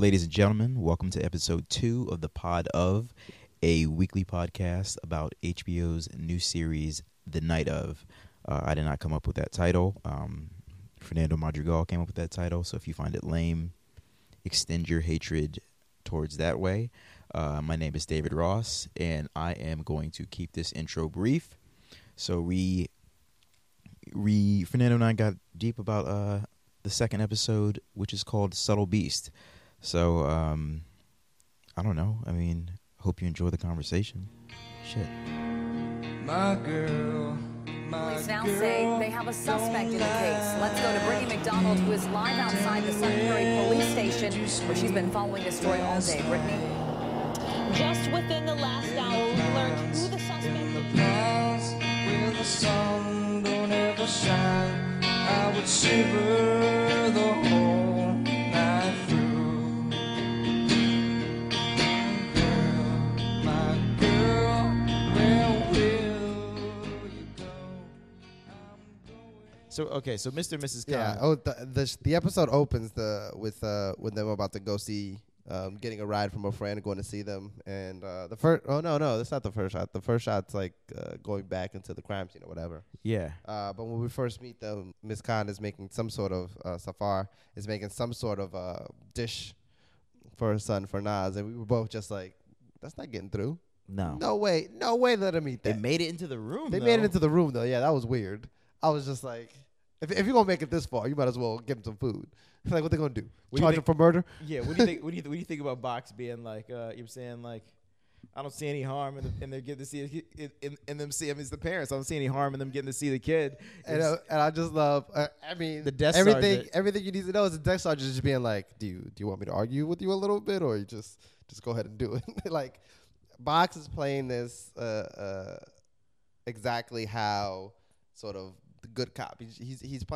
Ladies and gentlemen, welcome to episode 2 of The Pod Of, a weekly podcast about HBO's new series, The Night Of. I did not come up with that title. Fernando Madrigal came up with that title, so if you find it lame, extend your hatred towards that way. My name is David Ross, and I am going to keep this intro brief. So we Fernando and I got deep about the second episode, which is called Subtle Beast. So, I don't know. I mean, hope you enjoy the conversation. Shit. My girl, police now say they have a suspect in the case. Let's go to Brittany McDonald, who is live outside the Sunbury police station, where she's been following this story all day. Brittany. Just within the last hour, we learned who the suspect in the past, where the sun don't ever shine, I would shiver the whole night through. So okay, so Mr. and Mrs. Khan. Yeah. Oh, the episode opens with them about to go see, getting a ride from a friend, going to see them, and the first. Oh no, that's not the first shot. The first shot's like going back into the crime scene or whatever. Yeah. But when we first meet them, Miss Khan is making some sort of Safar is making some sort of dish for her son for Nas, and we were both just like, that's not getting through. No way, let him eat that. They made it into the room. Yeah, that was weird. I was just like, if you're gonna make it this far, you might as well give him some food. Like, what they gonna do? Charge him for murder? Yeah. What do you think? What do you think about Box being like? You're saying like, I don't see any harm in them getting to see in them see him as the parents. I don't see any harm in them getting to see the kid. And I just love. I mean, the desk sergeant. Everything you need to know is the desk sergeant just being like, do you want me to argue with you a little bit, or you just go ahead and do it? Like, Box is playing this exactly how sort of the good cop. He's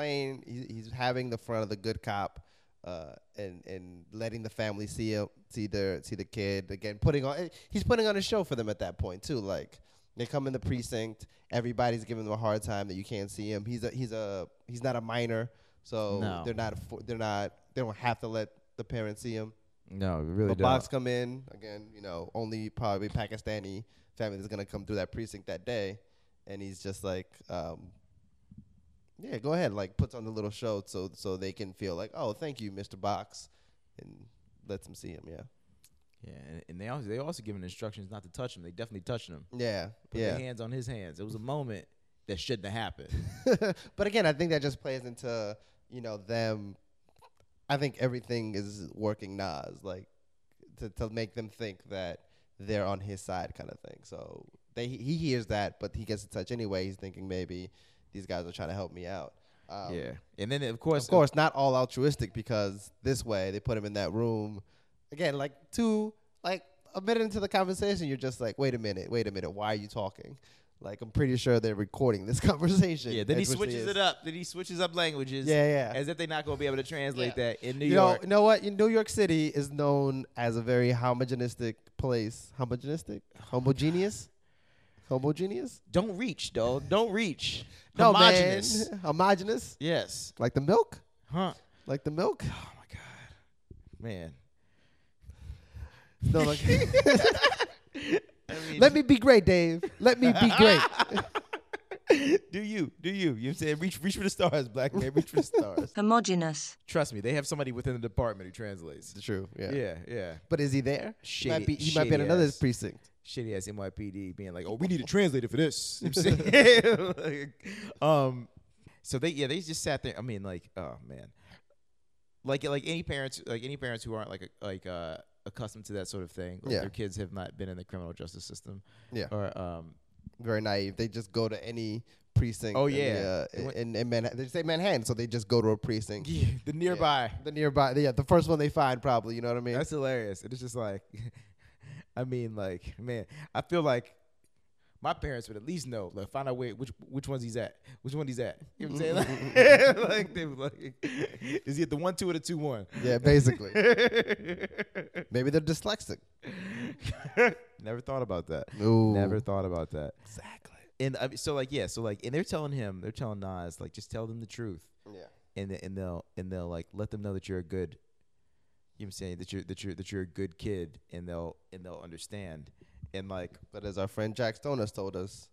having the front of the good cop, and letting the family see the kid again. He's putting on a show for them at that point too. Like, they come in the precinct, everybody's giving them a hard time that you can't see him. He's not a minor, so no. They don't have to let the parents see him. No, really. But don't. Box come in again. You know, only probably Pakistani family that's gonna come through that precinct that day, and he's just like. Yeah, go ahead. Like, puts on the little show so they can feel like, oh, thank you, Mr. Box, and lets them see him. Yeah. Yeah, and they also give him instructions not to touch him. They definitely touched him. Yeah, Put their hands on his hands. It was a moment that shouldn't have happened. But again, I think that just plays into them. I think everything is working Nas like to make them think that they're on his side, kind of thing. So he hears that, but he gets in touch anyway. He's thinking maybe. These guys are trying to help me out. Yeah. And then, of course, not all altruistic, because this way they put him in that room. Again, like a minute into the conversation, you're just like, wait a minute. Why are you talking? Like, I'm pretty sure they're recording this conversation. Yeah, then he switches it up. Then he switches up languages. Yeah. As if they're not going to be able to translate that in New York. You know what? New York City is known as a very homogenistic place. Homogeneous? Don't reach. No, homogenous. Man. Homogenous? Yes. Like the milk? Huh. Like the milk? Oh, my God. Man. No, like. Let me be great, Dave. Let me be great. Do you? You know what I'm saying? Reach for the stars, black man. Reach for the stars. Homogenous. Trust me. They have somebody within the department who translates. It's true. Yeah. Yeah. But is he there? He might be in another precinct. Shitty ass NYPD being like, oh, we need a translator for this. So they just sat there. I mean, like, oh man, like any parents who aren't like accustomed to that sort of thing. Or their kids have not been in the criminal justice system. Yeah, or very naive. They just go to any precinct. Oh yeah, in Manhattan. They say Manhattan, so they just go to a precinct. Yeah, the nearby. Yeah, the first one they find probably. You know what I mean? That's hilarious. It's just like. I mean, like, man, I feel like my parents would at least know, like, find out which one's he's at. Which one he's at. You know what I'm saying? Like, they were like, is he at the 1-2 or the 2-1? Yeah, basically. Maybe they're dyslexic. Never thought about that. Exactly. And I mean, so they're telling Nas, like, just tell them the truth. Yeah. And they'll let them know that you're a good you know what I'm saying, that you're a good kid, and they'll understand. And like, but as our friend Jack Stone has told us,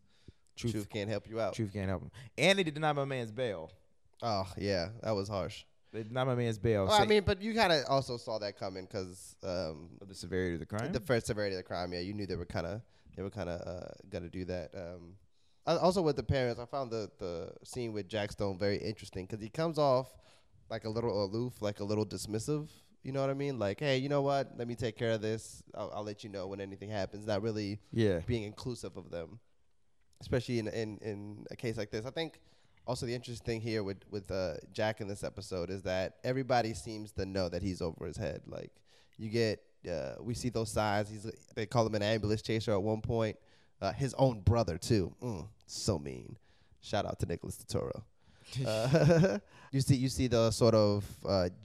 truth can't help you out. Truth can't help him. And they denied my man's bail. Oh yeah, that was harsh. They denied my man's bail. Well, I mean, but you kind of also saw that coming because of the severity of the crime. The first severity of the crime. Yeah, you knew they were kind of gonna do that. Also with the parents, I found the scene with Jack Stone very interesting because he comes off like a little aloof, like a little dismissive. You know what I mean? Like, hey, you know what? Let me take care of this. I'll let you know when anything happens. Not really being inclusive of them, especially in a case like this. I think also the interesting thing here with Jack in this episode is that everybody seems to know that he's over his head. Like, you get we see those signs. They call him an ambulance chaser at one point. His own brother too. So mean. Shout out to Nicholas De Toro. You see the sort of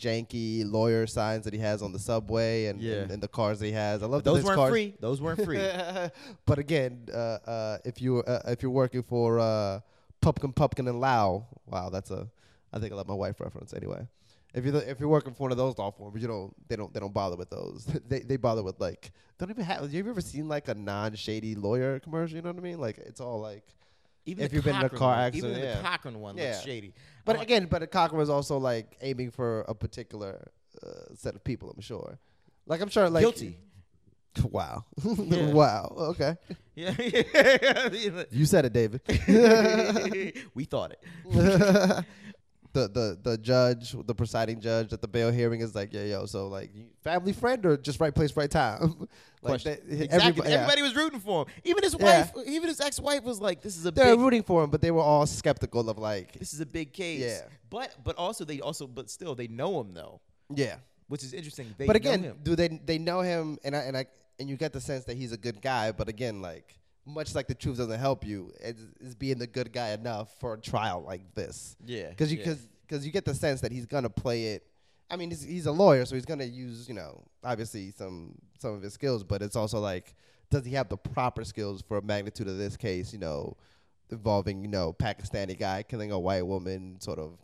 janky lawyer signs that he has on the subway and the cars that he has. I love those weren't free. Those weren't free. But again, if you're working for Pumpkin and Lau, wow, that's I think I love my wife reference anyway. If you're working for one of those law firms, they don't bother with those. they bother with like don't even have. Have you ever seen like a non-shady lawyer commercial? You know what I mean? Like it's all like. Even if you've been in a car accident. Even the Cochran one looks shady. But but the Cochran was also like aiming for a particular set of people, I'm sure. Like I'm sure like guilty. Wow. Yeah. Wow. Okay. Yeah. You said it, David. We thought it. The judge, the presiding judge at the bail hearing is like, so like family friend or just right place, right time. Like everybody was rooting for him. Even his wife, even his ex-wife was like, this is a They were rooting for him, but they were all skeptical of like. This is a big case. Yeah. But still they know him though. Yeah. Which is interesting. They know him and you get the sense that he's a good guy, but again, like much like the truth doesn't help you, it's being the good guy enough for a trial like this. Yeah. Because you get the sense that he's going to play it. I mean, he's a lawyer, so he's going to use, obviously some of his skills, but it's also like, does he have the proper skills for a magnitude of this case, involving, Pakistani guy killing a white woman, sort of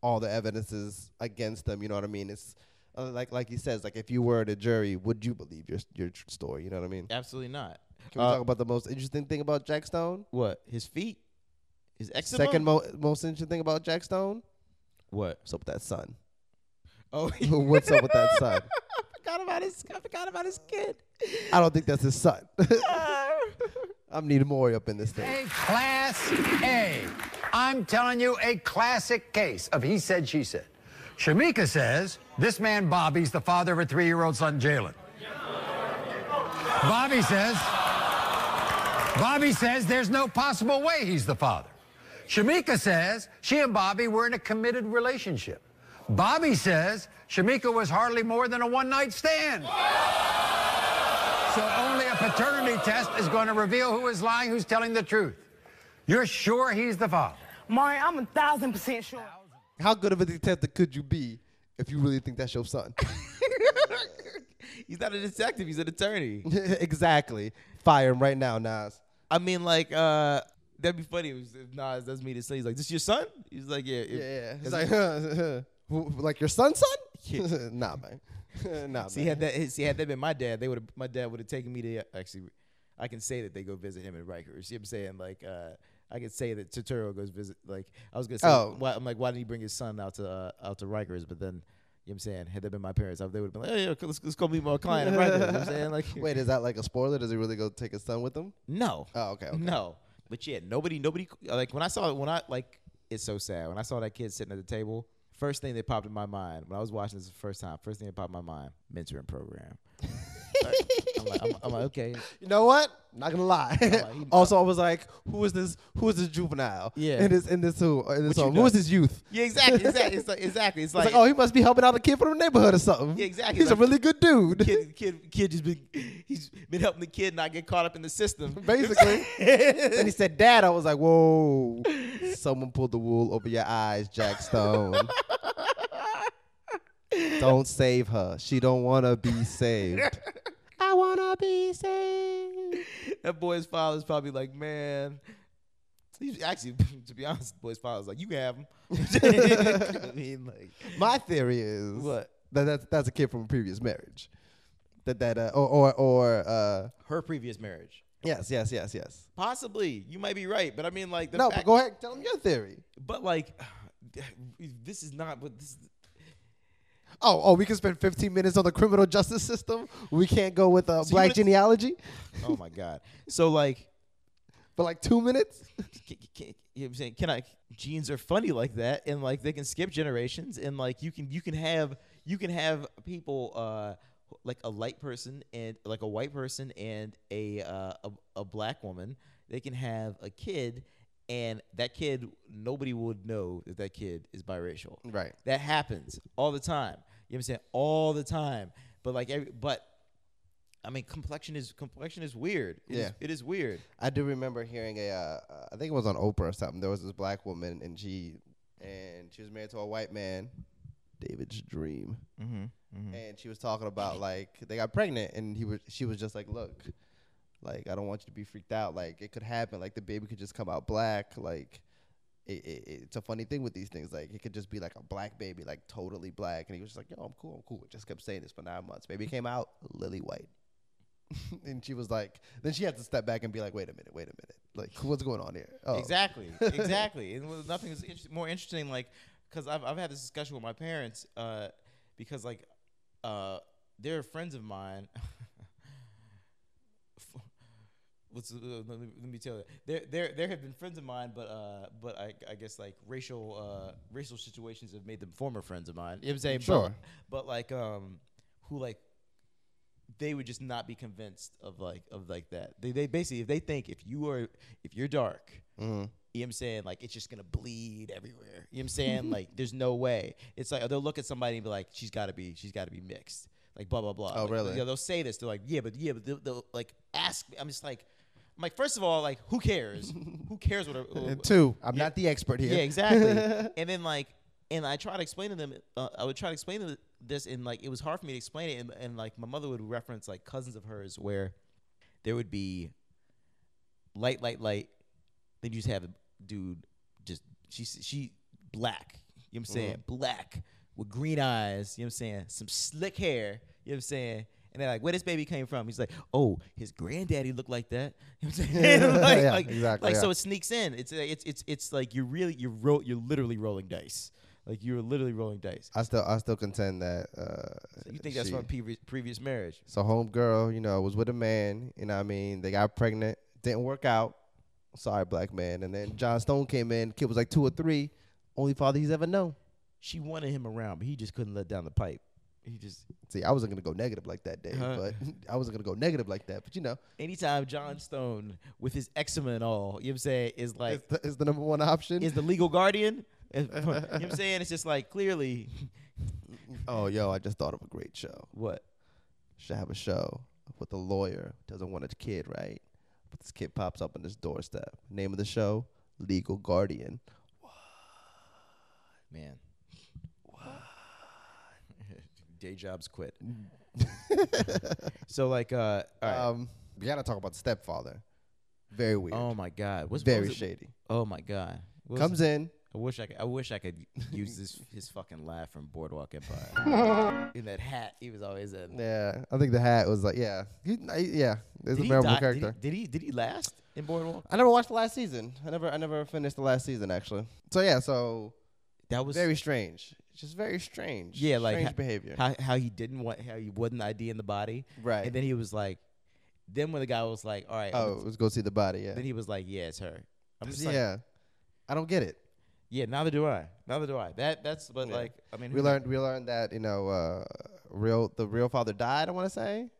all the evidences against them, you know what I mean? It's like he says, like if you were the jury, would you believe your story, you know what I mean? Absolutely not. Can we talk about the most interesting thing about Jack Stone? What? His feet? His eczema? Second most interesting thing about Jack Stone? What? What's up with that son? Oh, what's up with that son? I forgot about his kid. I don't think that's his son. I'm needing Mario up in this thing. A class A. I'm telling you, a classic case of he said, she said. Shamika says, this man Bobby's the father of her 3-year-old son, Jaylen. Bobby says there's no possible way he's the father. Shamika says she and Bobby were in a committed relationship. Bobby says Shamika was hardly more than a one-night stand. So only a paternity test is going to reveal who is lying, who's telling the truth. You're sure he's the father? Mario, I'm 1,000% sure. How good of a detective could you be if you really think that's your son? He's not a detective. He's an attorney. Exactly. Fire him right now, Nas. I mean, like, that'd be funny if Nas does me to say, he's like, this your son? He's like, yeah. He's like, like your son? Yeah. Nah, man. Nah, see, man. Had that been my dad, my dad would have taken me to, actually, I can say that they go visit him in Rikers. You know what I'm saying? Like, I could say that Totoro goes visit, like, I was going to say, why didn't he bring his son out to Rikers? But then, you know what I'm saying? Had that been my parents, they would have been like, hey, let's go meet my client. I'm right there. You know what I'm saying? Like, wait, is that like a spoiler? Does he really go take his son with him? No. Oh, okay. No. But yeah, nobody, like when I it's so sad. When I saw that kid sitting at the table, first thing that popped in my mind, when I was watching this the first time, first thing that popped in my mind, mentoring program. I'm like, okay. You know what? Not gonna lie. Also, I was like, who is this juvenile? Yeah. In this who is this youth? Yeah, exactly. It's like it's like, oh, he must be helping out a kid from the neighborhood or something. Yeah, exactly. He's like, a really good dude. Kid just he's been helping the kid not get caught up in the system. Basically. And he said, Dad, I was like, whoa. Someone pulled the wool over your eyes, Jack Stone. Don't save her. She don't wanna be saved. I wanna be saved. That boy's father's probably like, man. He's actually, to be honest, the boy's father's like, you can have him. I mean, like, my theory is what That's a kid from a previous marriage. Her previous marriage. Yes. Possibly. You might be right, but I mean, like... No, but go ahead and tell them your theory. But, like, this is not... But this. Oh, we can spend 15 minutes on the criminal justice system? We can't go with a black genealogy? Oh, my God. So, like... But, like, 2 minutes? You know what I'm saying? Genes are funny like that, and, like, they can skip generations, and, like, you can have people... like a light person and like a white person and a black woman, they can have a kid, and that kid, nobody would know that that kid is biracial. Right. That happens all the time. You know what I'm saying? All the time. But like, I mean, complexion is weird. It is weird. I do remember hearing I think it was on Oprah or something. There was this black woman, and she was married to a white man. David's dream. Mm-hmm, mm-hmm. And she was talking about, like, they got pregnant, and she was just like, look, like, I don't want you to be freaked out. Like, it could happen. Like, the baby could just come out black. Like, it's a funny thing with these things. Like, it could just be, like, a black baby, like, totally black. And he was just like, yo, I'm cool. Just kept saying this for 9 months. Baby came out lily white. And she was like, then she had to step back and be like, wait a minute. Like, what's going on here? Oh. Exactly. And nothing is more interesting, like, because I've had this discussion with my parents because, like, they're friends of mine. Let me tell you, there have been friends of mine, but I guess, like, racial situations have made them former friends of mine. You know what I'm saying? Sure. But like, who, like, they would just not be convinced of that. They basically, if you're dark. Mm-hmm. You know what I'm saying? Like, it's just going to bleed everywhere. You know what I'm saying? Like, there's no way. It's like, they'll look at somebody and be like, she's got to be mixed. Like, blah, blah, blah. Oh, like, really? You know, they'll say this. They're like, yeah, but they'll like, ask me. I'm just like, first of all, like, who cares? Who cares what I'm not the expert here. Yeah, exactly. And then, like, and I try to explain to them, I would try to explain to them this, and, like, it was hard for me to explain it. And like, my mother would reference, like, cousins of hers where there would be light, then you just have a dude, she black, you know what I'm saying? Mm-hmm. Black with green eyes, you know what I'm saying? Some slick hair, you know what I'm saying? And they're like, where this baby came from? He's like, oh, his granddaddy looked like that. You know what I'm saying? Like, yeah, like, exactly. Like, yeah. So it sneaks in. It's like you're literally rolling dice. Like, you're literally rolling dice. I still contend that. So you think that's from previous marriage? So homegirl, you know, was with a man. You know what I mean? They got pregnant, didn't work out. Sorry, black man. And then John Stone came in. Kid was like 2 or 3. Only father he's ever known. She wanted him around, but he just couldn't let down the pipe. See, I wasn't going to go negative like that, Dave. But But, you know. Anytime John Stone, with his eczema and all, you know what I'm saying, is like. Is the number one option. Is the legal guardian. You know what I'm saying? It's just like, clearly. Oh, yo, I just thought of a great show. What? Should have a show with a lawyer who doesn't want a kid, right? But this kid pops up on his doorstep. Name of the show, Legal Guardian. What? Man. What? Day jobs quit. So, like, all right. We got to talk about Stepfather. Very weird. Oh, my God. Very shady. Oh, my God. Comes in. I wish I could use his fucking laugh from Boardwalk Empire. In that hat, he was always in. Yeah, I think the hat was like, yeah, yeah. There's a memorable character. Did he last in Boardwalk? I never watched the last season. I never finished the last season, actually. So yeah, that was very strange. Just very strange. Yeah, like strange behavior. How he didn't want, how he wouldn't ID in the body. Right. And then he was like, then when the guy was like, all right, let's go see the body. Yeah. Then he was like, yeah, it's her. I'm just like, yeah, I don't get it. Yeah, neither do I. That's but yeah. Like, I mean, we learned that, you know, the real father died, I want to say,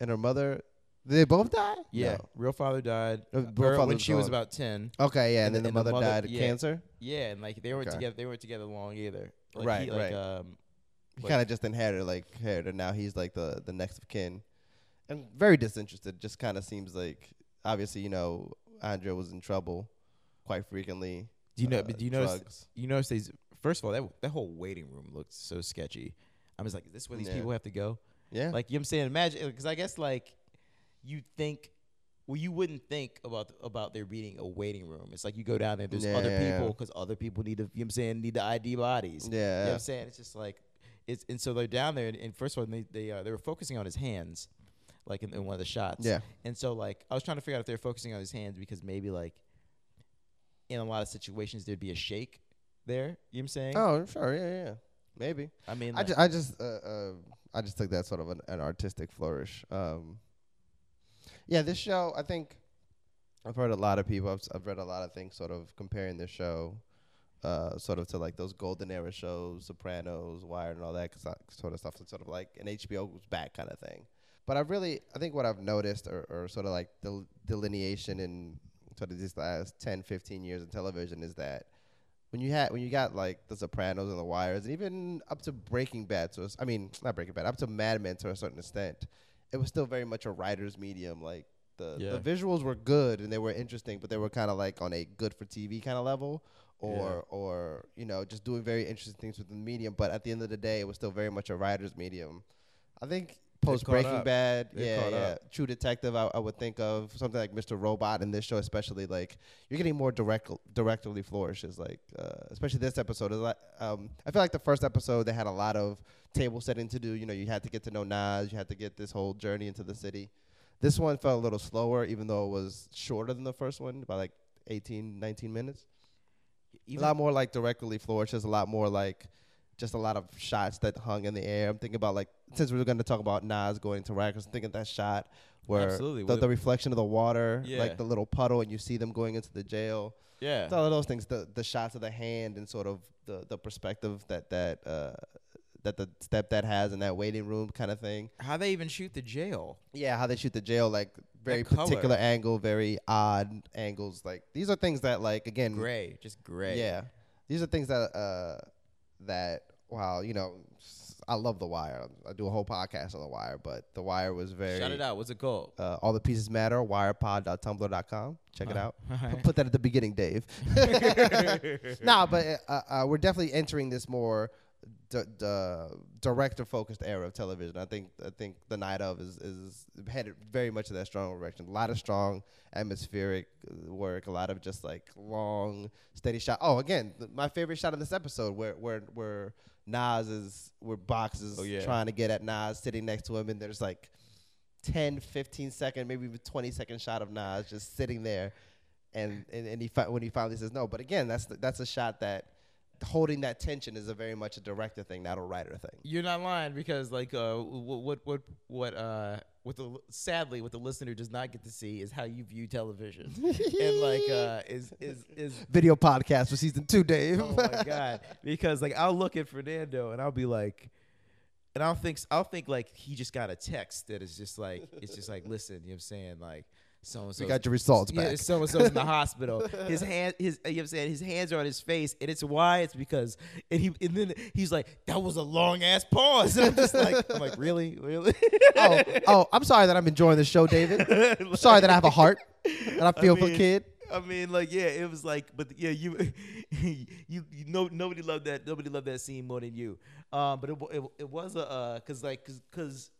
and her mother, did they both die? Yeah, no. Real father died when she was about 10. Okay, yeah, and then the mother died of cancer. Yeah, and like they weren't together long either. Like, right, like, right. He kind of just inherited. Now he's like the next of kin, and very disinterested. Just kind of seems like, obviously, you know, Andrea was in trouble quite frequently. Do you notice these? First of all, that whole waiting room looked so sketchy. I was like, is this where these people have to go? Yeah. Like, you know what I'm saying? Imagine, because I guess, like, you think, well, you wouldn't think about there being a waiting room. It's like you go down there, there's other people, because other people need to, you know what I'm saying, need to ID bodies. Yeah. You know what I'm saying? It's just like, and so they're down there, and first of all, they were focusing on his hands, like in one of the shots. Yeah. And so like I was trying to figure out if they were focusing on his hands because maybe like in a lot of situations there'd be a shake there. You know what I'm saying? Oh, sure, yeah. Maybe. I mean, like I just think that's sort of an artistic flourish. Yeah, this show, I think I've heard a lot of people, I've read a lot of things sort of comparing this show sort of to like those golden era shows, Sopranos, Wired, and all that sort of stuff. It's sort of like an HBO was back kind of thing. But I think what I've noticed or sort of like the delineation in sort of these last 10, 15 years in television is that when you got like the Sopranos and the Wires, and even up to Breaking Bad, up to Mad Men to a certain extent, it was still very much a writer's medium. Like the visuals were good and they were interesting, but they were kind of like on a good for TV kind of level, or you know, just doing very interesting things with the medium. But at the end of the day, it was still very much a writer's medium. I think post Breaking Bad, True Detective, I would think of something like Mr. Robot in this show, especially like you're getting more directly flourishes, like especially this episode. I feel like the first episode they had a lot of table setting to do. You know, you had to get to know Nas, you had to get this whole journey into the city. This one felt a little slower, even though it was shorter than the first one by like 18, 19 minutes. Even a lot more like directly flourishes, a lot more like. Just a lot of shots that hung in the air. I'm thinking about, like, since we were going to talk about Nas going to Rikers, I'm thinking that shot where the reflection of the water, like the little puddle, and you see them going into the jail. Yeah. It's all of those things, the shots of the hand and sort of the perspective that the stepdad has in that waiting room kind of thing. How they even shoot the jail. Yeah, how they shoot the jail, like, very particular angle, very odd angles. Like, these are things that, like, again. Gray, just gray. Yeah. These are things that... you know, I love The Wire. I do a whole podcast on The Wire, but The Wire was very... Shout it out. What's it called? All the Pieces Matter, wirepod.tumblr.com. Check it out. Right. Put that at the beginning, Dave. But we're definitely entering this more director-focused era of television. I think The Night Of is headed very much in that strong direction. A lot of strong atmospheric work, a lot of just like long, steady shot. Oh, again, my favorite shot of this episode where Nas is, where Box is trying to get at Nas, sitting next to him, and there's like 10, 15-second, maybe even 20-second shot of Nas just sitting there, and when he finally says no. But again, that's a shot that holding that tension is very much a director thing, not a writer thing. You're not lying because, like, what the listener does not get to see is how you view television. And like, is video podcast for season 2, Dave. Oh my God! Because like, I'll look at Fernando and I'll be like, and I'll think like he just got a text that is just like listen, you know what I'm saying, like. So-and-so's, we got your results back. Yeah, so-and-so's in the hospital. His hands are on his face, and it's why it's because. And then he's like, "That was a long ass pause." And I'm just like, really? oh, I'm sorry that I'm enjoying the show, David. Like, sorry that I have a heart and I feel for kid. I mean, like, yeah, it was like, but yeah, you know, nobody loved that. Nobody loved that scene more than you. But it was a because.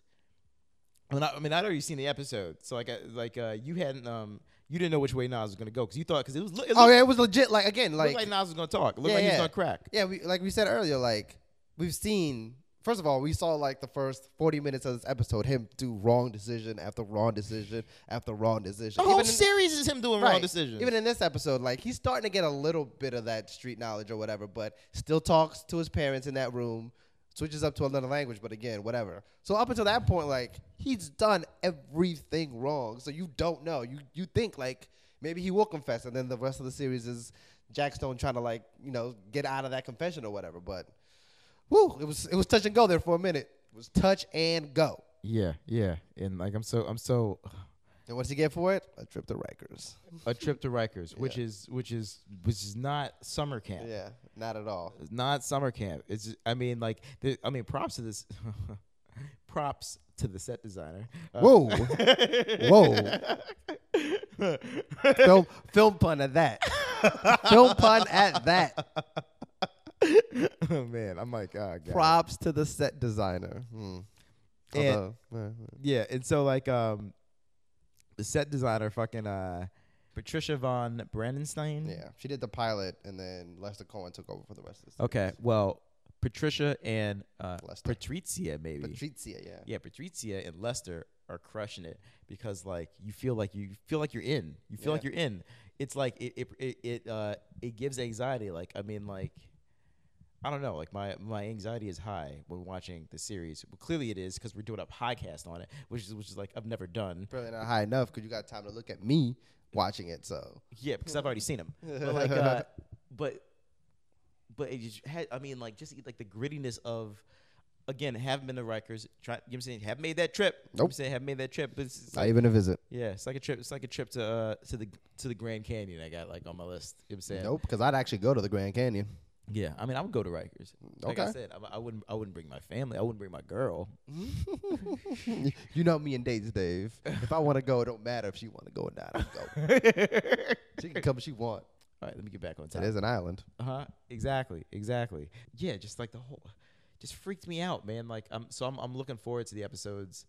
I'd already seen the episode, so you hadn't, you didn't know which way Nas was gonna go because you thought because it was legit, like, again, like looked like Nas was gonna talk, looked like he was gonna crack. Yeah, we said earlier, like we've seen. First of all, we saw like the first 40 minutes of this episode, him do wrong decision after wrong decision after wrong decision. The whole series is him doing wrong decisions. Even in this episode, like he's starting to get a little bit of that street knowledge or whatever, but still talks to his parents in that room. Switches up to another language, but again, whatever. So up until that point, like, he's done everything wrong. So you don't know. You think, like, maybe he will confess, and then the rest of the series is Jack Stone trying to, like, you know, get out of that confession or whatever. But, whoo, it was touch and go there for a minute. It was touch and go. Yeah. And, like, I'm so... And what's he get for it? A trip to Rikers. A trip to Rikers, yeah. which is not summer camp. Yeah, not at all. It's not summer camp. It's just, props to this, props to the set designer. Whoa. Film pun at that. Film pun at that. Oh man, I'm like, oh God. Props to the set designer. The set designer, fucking Patricia von Brandenstein. Yeah, she did the pilot, and then Lester Cohen took over for the rest of the series. Okay, well, Patricia and Patrizia, maybe. Patrizia, yeah. Yeah, Patrizia and Lester are crushing it because like you feel like you're in. You feel like you're in. It's like it gives anxiety. Like, I mean, like, I don't know. Like my anxiety is high when watching the series. Well, clearly it is because we're doing a podcast on it, which is like I've never done. Probably not high enough because you got time to look at me watching it. So yeah, because I've already seen them. But like, but it just had, I mean, like just like the grittiness of, again, haven't been to Rikers. You know what I'm saying? Haven't made that trip. Nope. You know what I'm saying? Haven't made that trip. But it's not like, even a visit. Yeah, it's like a trip. It's like a trip to the Grand Canyon. I got like on my list. You know what I'm saying? Nope, because I'd actually go to the Grand Canyon. Yeah, I mean, I would go to Rikers. Like I said, I wouldn't bring my family. I wouldn't bring my girl. You know me and dates, Dave. If I want to go, it don't matter if she want to go or not. I'm going. She can come if she want. All right, let me get back on time. It is an island. Exactly. Yeah, just like the whole, just freaked me out, man. Like, I'm looking forward to the episodes,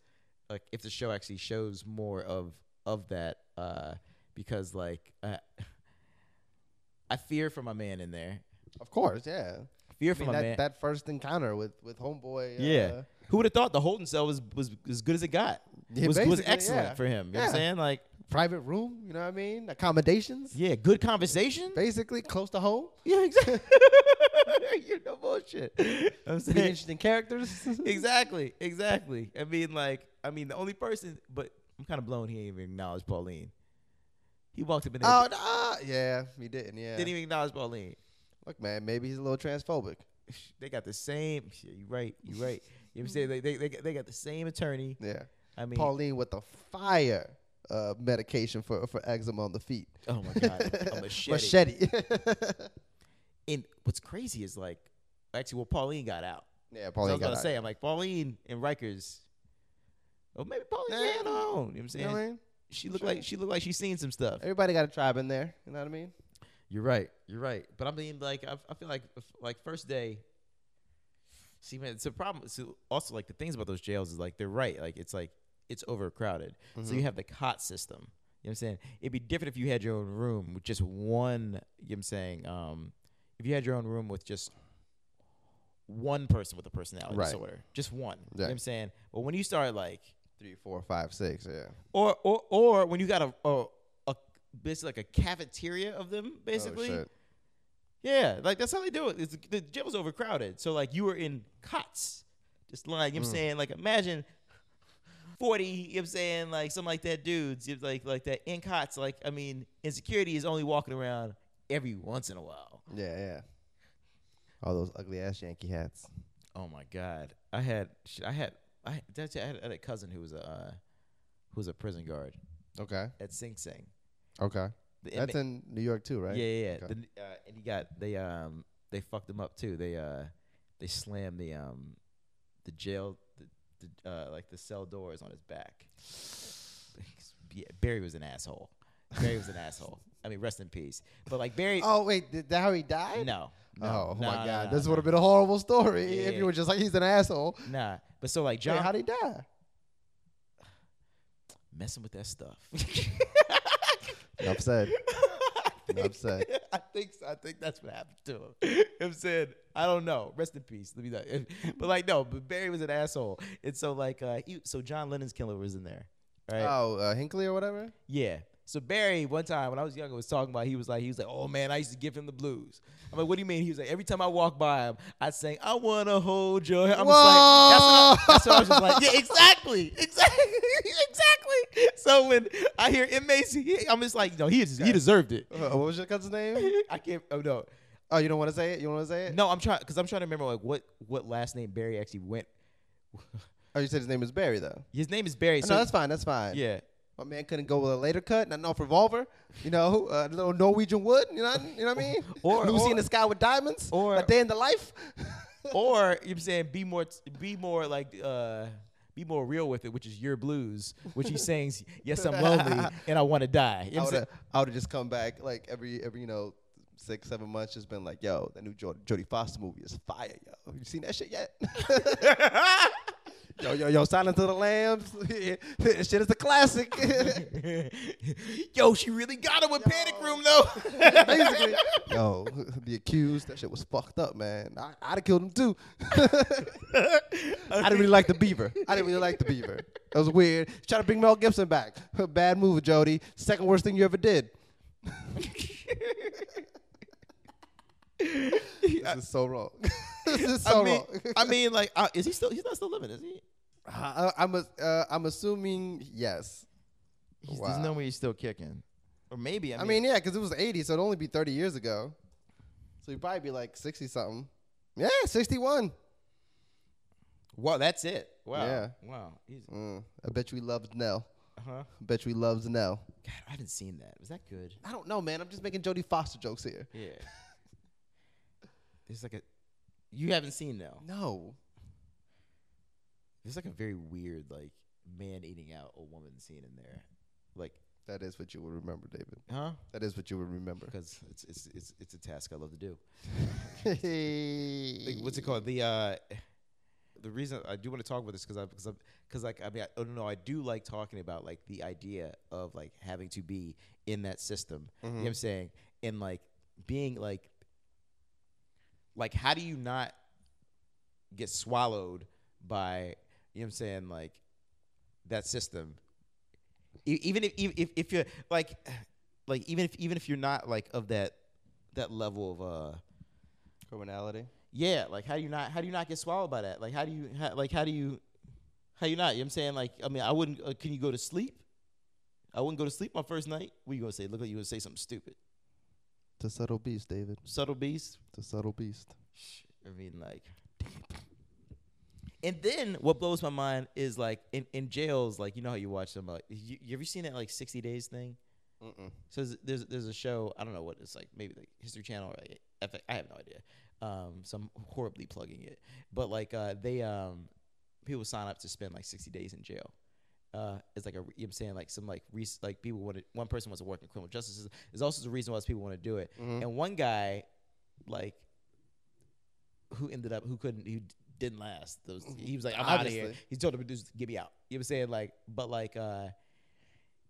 like if the show actually shows more of that, because like I fear for my man in there. Of course, yeah. Fear for my man. That first encounter with homeboy. Yeah. Who would have thought the holding cell was as good as it got? It was excellent for him. You know what I'm saying? Like private room, you know what I mean? Accommodations. Yeah, good conversation. Basically, close to home. Yeah, exactly. You're no bullshit. I'm saying interesting characters. Exactly. I mean, the only person, but I'm kind of blown he didn't even acknowledge Pauline. He walked up in there. Oh, no. Yeah, he didn't. Yeah, didn't even acknowledge Pauline. Look, man, maybe he's a little transphobic. They got the same. Shit, you right. You know what I'm saying? They got the same attorney. Yeah. I mean, Pauline with the fire medication for eczema on the feet. Oh my God, a machete. And what's crazy is like, actually, well, Pauline got out. Yeah, Pauline got out. I was gonna say, I'm like Pauline and Rikers. Oh, maybe Pauline ran on. You know what I'm saying? You know what I mean? She looked like she's seen some stuff. Everybody got a tribe in there. You know what I mean? You're right. But I mean, like, I feel like first day. See, man, it's a problem. So also, like, the things about those jails is like they're right. Like, it's overcrowded. Mm-hmm. So you have the cot system. You know what I'm saying? It'd be different if you had your own room with just one. You know what I'm saying? If you had your own room with just one person with a personality disorder, just one. Yeah. You know what I'm saying? But when you start like 3, 4, 5, 6, yeah. Or when you got a basically like a cafeteria of them, basically. Oh, shit. Yeah, like that's how they do it. It's, the jail's overcrowded, so like you were in cots, just lying. You know what I'm saying? Like imagine 40. You know what I'm saying? Like something like that, dudes. Like that in cots. Like, I mean, insecurity is only walking around every once in a while. Yeah. All those ugly ass Yankee hats. Oh my God, I had a cousin who was a prison guard. Okay. At Sing Sing. Okay. That's in New York too, right? Yeah. Okay. And they fucked him up too. They slammed the jail, like the cell doors on his back. Yeah, Barry was an asshole. I mean, rest in peace. But like Barry. Oh wait, is that how he died? No. Oh my God, this would have been a horrible story if you were just like he's an asshole. Nah, but so like John, how'd he die? Messing with that stuff. Upset. I think that's what happened to him. You know what I'm saying? I don't know. Rest in peace. Let me know. But like, no. But Barry was an asshole, and so like, so John Lennon's killer was in there, right? Oh, Hinckley or whatever. Yeah. So Barry, one time when I was younger, was talking about he was like, oh man, I used to give him the blues. I'm like, what do you mean? He was like, every time I walk by him, I sang, I wanna hold your hand. I'm just like, that's what I was just like, yeah, exactly. So when I hear inmates, I'm just like, no, he deserved it. What was your cousin's name? I can't. Oh no. Oh, you don't want to say it? You want to say it? No, I'm trying to remember like what last name Barry actually went. Oh, you said his name is Barry though. His name is Barry. So no, that's fine. Yeah. My man couldn't go with a later cut, not an off revolver, you know, a little Norwegian wood, you know what I mean? Or Lucy in the Sky with Diamonds, or A Day in the Life. Or, you know what I'm saying, be more real with it, which is Your Blues, which he sings, yes, I'm lonely, and I want to die. You know I would have just come back, like, every you know, 6-7 months, just been like, yo, that new Jodie Foster movie is fire, yo. Have you seen that shit yet? Yo, Silence of the Lambs. Shit is a classic. Yo, she really got him with Panic Room, though. Basically. Yo, The Accused, that shit was fucked up, man. I'd have killed him, too. I didn't really like The Beaver. That was weird. Try to bring Mel Gibson back. Bad move, Jodie. Second worst thing you ever did. This is so wrong. This is so wrong. I mean, like, is he still? He's not still living, is he? I'm assuming yes. There's no way he's still kicking, or maybe. I mean yeah, because it was '80, so it'd only be 30 years ago. So he'd probably be like 60 something. Yeah, 61. Wow, that's it. Wow. Yeah. Wow. I bet you he loved Nell. Uh-huh. Bet you he loves Nell. God, I haven't seen that. Was that good? I don't know, man. I'm just making Jodie Foster jokes here. Yeah. It's like a... You haven't seen Nell? No. There's like a very weird, like, man eating out a woman scene in there. Like... That is what you would remember, David. Huh? That is what you would remember. Because it's a task I love to do. Like, what's it called? The reason I do want to talk about this because I do like talking about like the idea of like having to be in that system. Mm-hmm. You know what I'm saying? And like being like how do you not get swallowed by, you know what I'm saying, like that system? Even if you're like even if you're not like of that level of criminality. Yeah, like how do you not get swallowed by that? Like how do you not? You know what I'm saying? Like, I mean, I wouldn't can you go to sleep? I wouldn't go to sleep my first night. What are you gonna say? Look like you gonna say something stupid. The Subtle Beast, David. Subtle Beast? The Subtle Beast. I mean, like, and then what blows my mind is like in jails, like, you know how you watch them, like you ever seen that like 60 Days thing? Mm-mm. So there's a show, I don't know what it's like, maybe like History Channel or like FX, I have no idea. So I'm horribly plugging it, but like people sign up to spend like 60 days in jail. It's like a, you know what I'm saying, like some like people want to, one person wants to work in criminal justice. There's also the reason why people want to do it. Mm-hmm. And one guy, like, who didn't last. He was like, I'm out of here. He told the producers, get me out. You know what I'm saying, like, but like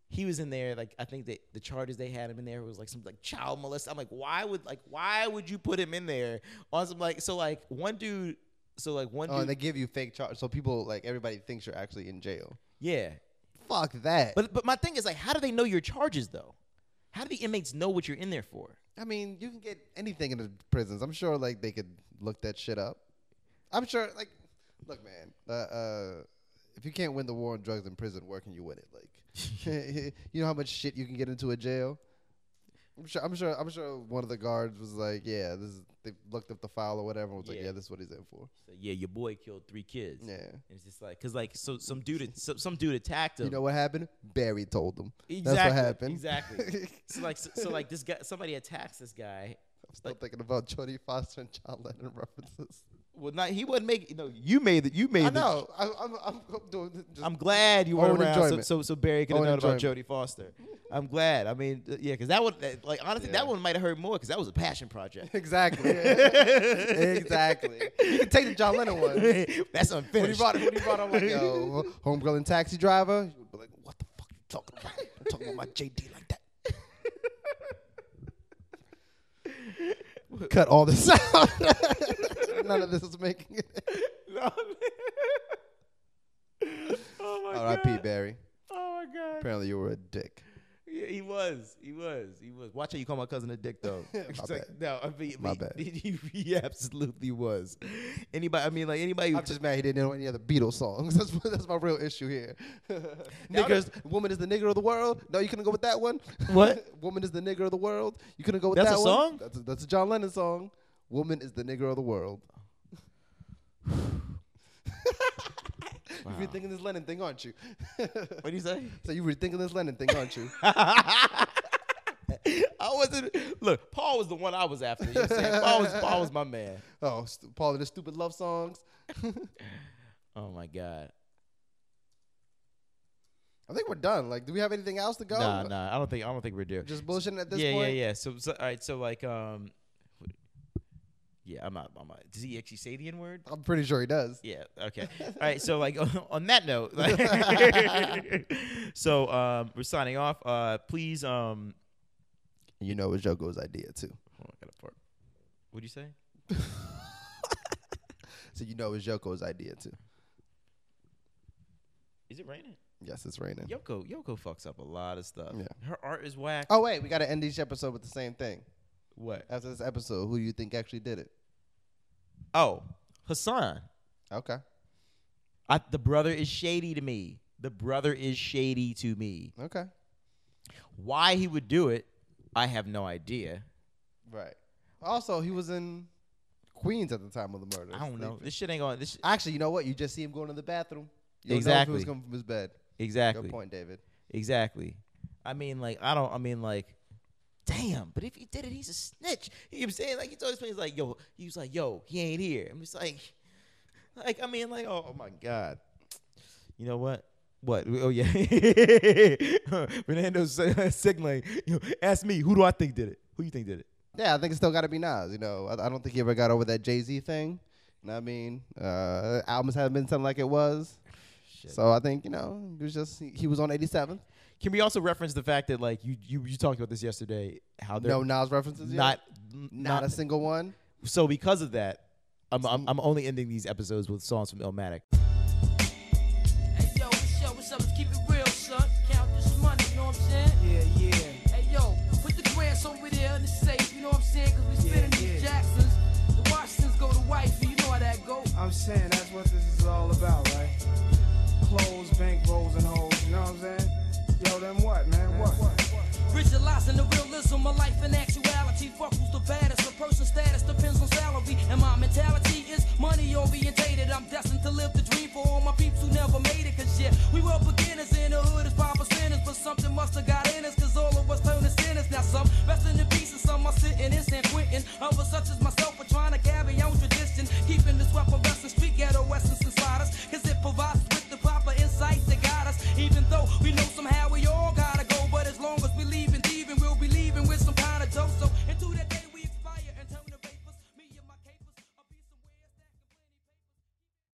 he was in there, like, I think that the charges they had him in there was like some like child molest. I'm like, why would you put him in there on some like, so like one dude, so like one. Oh, dude, they give you fake charge, so people like everybody thinks you're actually in jail. Yeah, fuck that. But my thing is like, how do they know your charges though? How do the inmates know what you're in there for? I mean, you can get anything in the prisons. I'm sure like they could look that shit up. I'm sure like, look, man. If you can't win the war on drugs in prison, where can you win it? Like, you know how much shit you can get into a jail? I'm sure one of the guards was like, yeah, they looked up the file or whatever and was like, yeah, this is what he's in for. So, yeah, your boy killed 3 kids. Yeah. And it's just like, because like, so some dude attacked him. You know what happened? Barry told him. Exactly. That's what happened. Exactly. so like this guy, somebody attacks this guy. I'm still like, thinking about Jodie Foster and John Lennon references. Well, not he wasn't making. No, you made it. You made it. I know. I'm doing. Just I'm glad you were around. So Barry could have known about Jodie Foster. I'm glad. I mean, yeah, because that one, like, honestly, that one might have hurt more because that was a passion project. Exactly. Exactly. You can take the John Lennon one. That's unfinished. When he brought on, like, yo, homegirl and taxi driver, you would be like, what the fuck you talking about? I'm talking about my JD like that. Cut all this out. None of this is making it. No. Oh my God. R.I.P. Barry. Oh my God. Apparently you were a dick. Yeah, he was. Watch how you call my cousin a dick, though. My bad. He absolutely was. Anybody. I'm just mad he didn't know any other Beatles songs. That's my real issue here. Niggers, woman is the nigger of the world. No, you couldn't go with that one. What? Woman is the nigger of the world. You couldn't go with that one. That's a song? That's a John Lennon song. Woman is the nigger of the world. Wow. You're rethinking this Lennon thing, aren't you? What do you say? So you were rethinking this Lennon thing, aren't you? I wasn't. Look, Paul was the one I was after. You know what I'm saying? Paul was my man. Oh, Paul and his stupid love songs. Oh my God. I think we're done. Like, do we have anything else to go? Nah. I don't think we're due. Just bullshitting at this point. Yeah. So all right. So like, Yeah, I'm not. Does he actually say the N word? I'm pretty sure he does. Yeah. Okay. All right. So, like, on that note, so we're signing off. Please. You know, it was Jogo's idea too. Oh, I got a part. What'd you say? So you know it was Yoko's idea too. Is it raining? Yes, it's raining. Yoko fucks up a lot of stuff. Yeah. Her art is whack. Oh wait, we gotta end each episode with the same thing. What? After this episode, who do you think actually did it? Oh, Hassan. Okay. The brother is shady to me. Okay. Why he would do it, I have no idea. Right. Also, he was in Queens at the time of the murder. I don't know. This shit ain't going. Actually, you know what? You just see him going to the bathroom. Exactly. He was coming from his bed. Exactly. Good point, David. Exactly. I mean, like, damn, but if he did it, he's a snitch. You know what I'm saying? Like, he told his friends, like, yo, he was like, yo, he ain't here. I'm just like, I mean, like, oh my God. You know what? What? Oh, yeah. Fernando's signaling, ask me, who do I think did it? Who you think did it? Yeah, I think it's still got to be Nas. You know, I don't think he ever got over that Jay-Z thing. You know what I mean? Albums haven't been something like it was. Shit. So I think, you know, it was just he was on 87th. Can we also reference the fact that, like, you talked about this yesterday? How no Nas references? Not a single one. So because of that, I'm only ending these episodes with songs from Illmatic. Hey yo, what's up? Let's keep it real, son. Count this money, you know what I'm saying? Yeah, yeah. Hey yo, put the grants over there in the safe, you know what I'm saying? Because we spinning these Jacksons. The Washingtons go to wifey, you know how that go. I'm saying that's what this is all about, right? Clothes, bank rolls, and hoes, you know what I'm saying? Yo, then what, man? What? Visualizing the realism of life in actuality. Fuck who's the baddest. The person's status depends on salary and my mentality.